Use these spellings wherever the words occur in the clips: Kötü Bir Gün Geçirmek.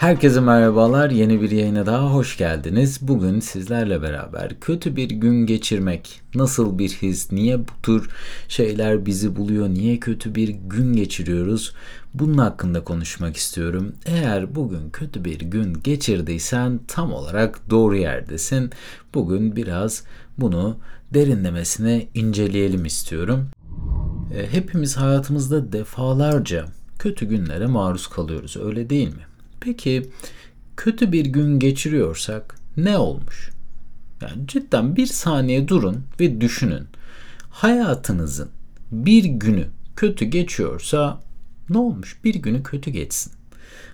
Herkese merhabalar, yeni bir yayına daha hoş geldiniz. Bugün sizlerle beraber kötü bir gün geçirmek nasıl bir his, niye bu tür şeyler bizi buluyor, niye kötü bir gün geçiriyoruz, bunun hakkında konuşmak istiyorum. Eğer bugün kötü bir gün geçirdiysen tam olarak doğru yerdesin. Bugün biraz bunu derinlemesine inceleyelim istiyorum. Hepimiz hayatımızda defalarca kötü günlere maruz kalıyoruz, öyle değil mi? Peki kötü bir gün geçiriyorsak ne olmuş? Yani cidden bir saniye durun ve düşünün. Hayatınızın bir günü kötü geçiyorsa ne olmuş? Bir günü kötü geçsin.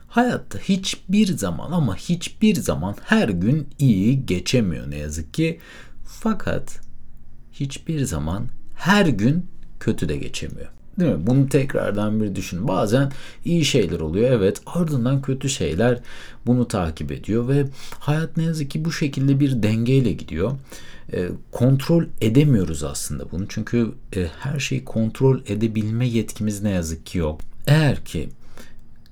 Hayatta hiçbir zaman ama hiçbir zaman her gün iyi geçemiyor ne yazık ki. Fakat hiçbir zaman her gün kötü de geçemiyor. Değil mi? Bunu tekrardan bir düşün. Bazen iyi şeyler oluyor, evet, ardından kötü şeyler bunu takip ediyor ve hayat ne yazık ki bu şekilde bir dengeyle gidiyor. Kontrol edemiyoruz aslında bunu, çünkü her şeyi kontrol edebilme yetkimiz ne yazık ki yok. Eğer ki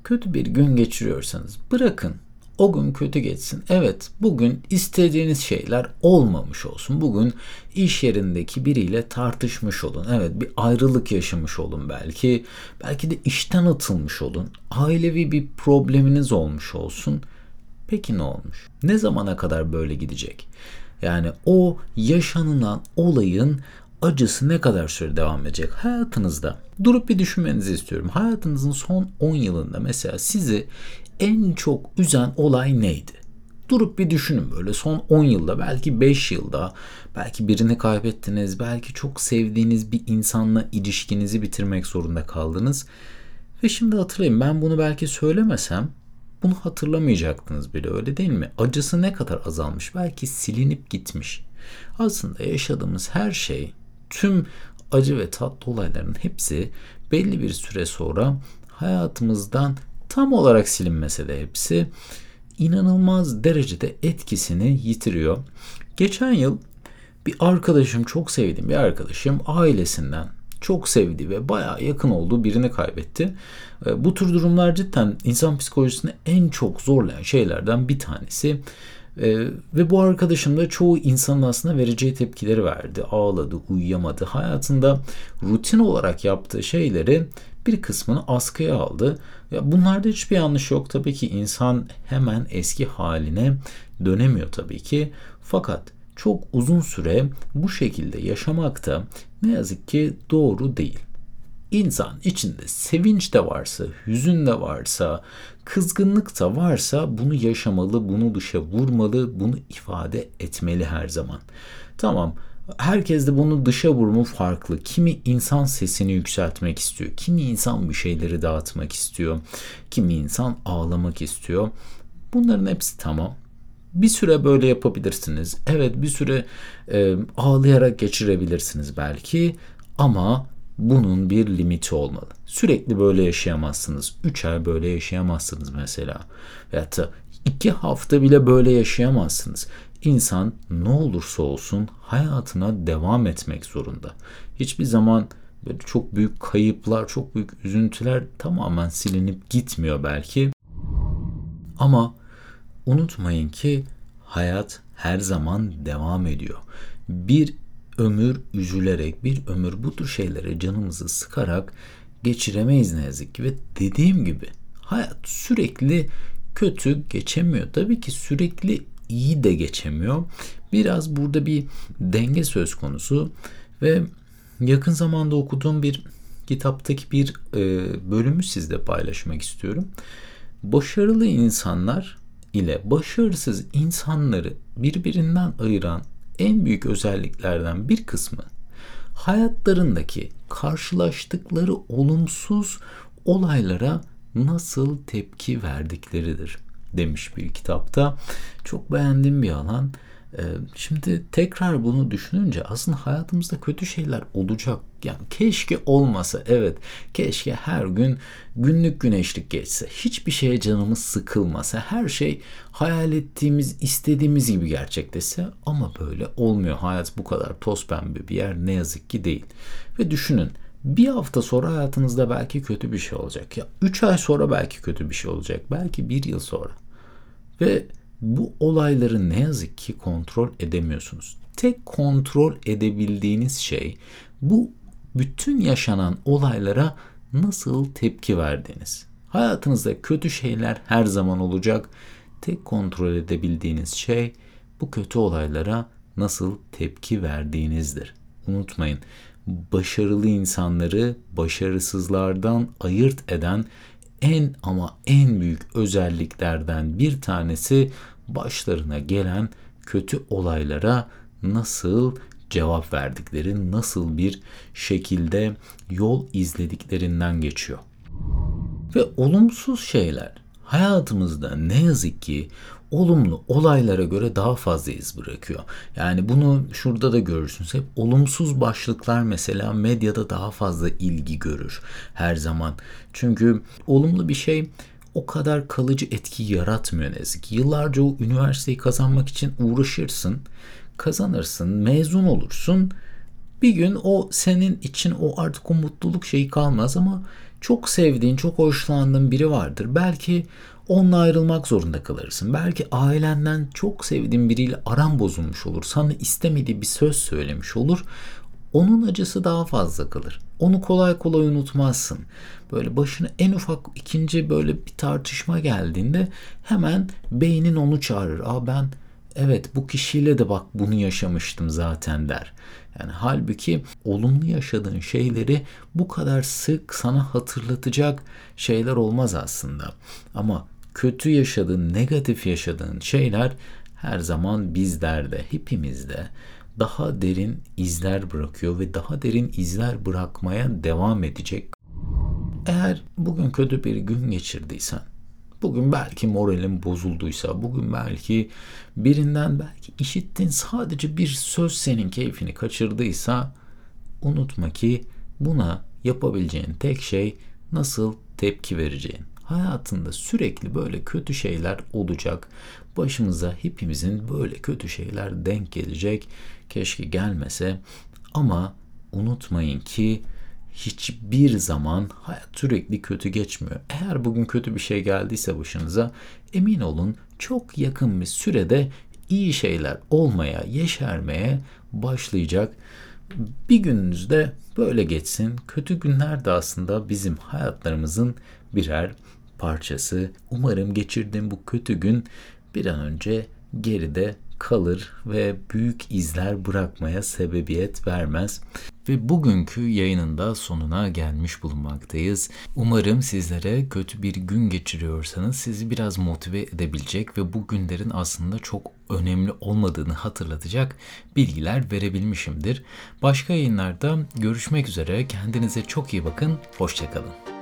kötü bir gün geçiriyorsanız bırakın o gün kötü geçsin. Evet, bugün istediğiniz şeyler olmamış olsun. Bugün iş yerindeki biriyle tartışmış olun. Evet, bir ayrılık yaşamış olun belki. Belki de işten atılmış olun. Ailevi bir probleminiz olmuş olsun. Peki ne olmuş? Ne zamana kadar böyle gidecek? Yani o yaşanılan olayın acısı ne kadar süre devam edecek? Hayatınızda durup bir düşünmenizi istiyorum. Hayatınızın son 10 yılında mesela sizi en çok üzen olay neydi? Durup bir düşünün böyle son 10 yılda, belki 5 yılda, belki birini kaybettiniz, belki çok sevdiğiniz bir insanla ilişkinizi bitirmek zorunda kaldınız. Ve şimdi hatırlayın, ben bunu belki söylemesem bunu hatırlamayacaktınız bile, öyle değil mi? Acısı ne kadar azalmış, belki silinip gitmiş. Aslında yaşadığımız her şey, tüm acı ve tatlı olayların hepsi belli bir süre sonra hayatımızdan tam olarak silinmese de hepsi inanılmaz derecede etkisini yitiriyor. Geçen yıl bir arkadaşım, çok sevdiğim bir arkadaşım, ailesinden çok sevdiği ve bayağı yakın olduğu birini kaybetti. Bu tür durumlar cidden insan psikolojisini en çok zorlayan şeylerden bir tanesi. Ve bu arkadaşım da çoğu insanın aslında vereceği tepkileri verdi. Ağladı, uyuyamadı. Hayatında rutin olarak yaptığı şeyleri bir kısmını askıya aldı. Ya bunlarda hiçbir yanlış yok. Tabii ki insan hemen eski haline dönemiyor tabii ki. Fakat çok uzun süre bu şekilde yaşamak da ne yazık ki doğru değil. İnsan içinde sevinç de varsa, hüzün de varsa, kızgınlık da varsa bunu yaşamalı, bunu dışa vurmalı, bunu ifade etmeli her zaman. Tamam, herkes de bunu dışa vurma farklı. Kimi insan sesini yükseltmek istiyor, kimi insan bir şeyleri dağıtmak istiyor, kimi insan ağlamak istiyor. Bunların hepsi tamam. Bir süre böyle yapabilirsiniz. Evet, bir süre ağlayarak geçirebilirsiniz belki, ama bunun bir limiti olmalı. Sürekli böyle yaşayamazsınız. 3 ay böyle yaşayamazsınız mesela. Veyahut da 2 hafta bile böyle yaşayamazsınız. İnsan ne olursa olsun hayatına devam etmek zorunda. Hiçbir zaman böyle çok büyük kayıplar, çok büyük üzüntüler tamamen silinip gitmiyor belki. Ama unutmayın ki hayat her zaman devam ediyor. Bir ömür üzülerek, bir ömür bu tür şeylere canımızı sıkarak geçiremeyiz ne yazık ki. Ve dediğim gibi hayat sürekli kötü geçemiyor. Tabii ki sürekli iyi de geçemiyor. Biraz burada bir denge söz konusu. Ve yakın zamanda okuduğum bir kitaptaki bir bölümü sizle paylaşmak istiyorum. Başarılı insanlar ile başarısız insanları birbirinden ayıran en büyük özelliklerden bir kısmı hayatlarındaki karşılaştıkları olumsuz olaylara nasıl tepki verdikleridir demiş bir kitapta. Çok beğendiğim bir alan. Şimdi tekrar bunu düşününce aslında hayatımızda kötü şeyler olacak. Yani keşke olmasa, evet, keşke her gün günlük güneşlik geçse, hiçbir şeye canımız sıkılmasa, her şey hayal ettiğimiz, istediğimiz gibi gerçekleşse, ama böyle olmuyor. Hayat bu kadar toz pembe bir yer ne yazık ki değil. Ve düşünün, bir hafta sonra hayatınızda belki kötü bir şey olacak. Ya 3 ay sonra belki kötü bir şey olacak. Belki 1 yıl sonra. Ve bu olayları ne yazık ki kontrol edemiyorsunuz. Tek kontrol edebildiğiniz şey bu bütün yaşanan olaylara nasıl tepki verdiğiniz. Hayatınızda kötü şeyler her zaman olacak. Tek kontrol edebildiğiniz şey bu kötü olaylara nasıl tepki verdiğinizdir. Unutmayın, başarılı insanları başarısızlardan ayırt eden en büyük özelliklerden bir tanesi başlarına gelen kötü olaylara nasıl cevap verdikleri, nasıl bir şekilde yol izlediklerinden geçiyor. Ve olumsuz şeyler hayatımızda ne yazık ki olumlu olaylara göre daha fazla iz bırakıyor. Yani bunu şurada da görürsünüz. Hep olumsuz başlıklar mesela medyada daha fazla ilgi görür her zaman. Çünkü olumlu bir şey o kadar kalıcı etki yaratmıyor ne yazık ki. Yıllarca o üniversiteyi kazanmak için uğraşırsın, kazanırsın, mezun olursun. Bir gün o senin için o artık o mutluluk şeyi kalmaz ama çok sevdiğin, çok hoşlandığın biri vardır. Belki onunla ayrılmak zorunda kalırsın. Belki ailenden çok sevdiğin biriyle aran bozulmuş olur. Sana istemediği bir söz söylemiş olur. Onun acısı daha fazla kalır. Onu kolay kolay unutmazsın. Böyle başına en ufak ikinci böyle bir tartışma geldiğinde hemen beynin onu çağırır. Aa ben evet bu kişiyle de bak bunu yaşamıştım zaten der. Yani halbuki olumlu yaşadığın şeyleri bu kadar sık sana hatırlatacak şeyler olmaz aslında. Ama kötü yaşadığın, negatif yaşadığın şeyler her zaman bizlerde, hepimizde daha derin izler bırakıyor ve daha derin izler bırakmaya devam edecek. Eğer bugün kötü bir gün geçirdiysen, bugün belki moralin bozulduysa, bugün belki birinden işittin sadece bir söz senin keyfini kaçırdıysa unutma ki buna yapabileceğin tek şey nasıl tepki vereceğin. Hayatında sürekli böyle kötü şeyler olacak. Başımıza hepimizin böyle kötü şeyler denk gelecek. Keşke gelmese ama unutmayın ki hiçbir zaman hayat sürekli kötü geçmiyor. Eğer bugün kötü bir şey geldiyse başınıza emin olun çok yakın bir sürede iyi şeyler olmaya, yeşermeye başlayacak. Bir gününüz de böyle geçsin. Kötü günler de aslında bizim hayatlarımızın birer parçası. Umarım geçirdiğim bu kötü gün bir an önce geride kalır ve büyük izler bırakmaya sebebiyet vermez. Ve bugünkü yayının da sonuna gelmiş bulunmaktayız. Umarım sizlere kötü bir gün geçiriyorsanız sizi biraz motive edebilecek ve bu günlerin aslında çok önemli olmadığını hatırlatacak bilgiler verebilmişimdir. Başka yayınlarda görüşmek üzere. Kendinize çok iyi bakın. Hoşça kalın.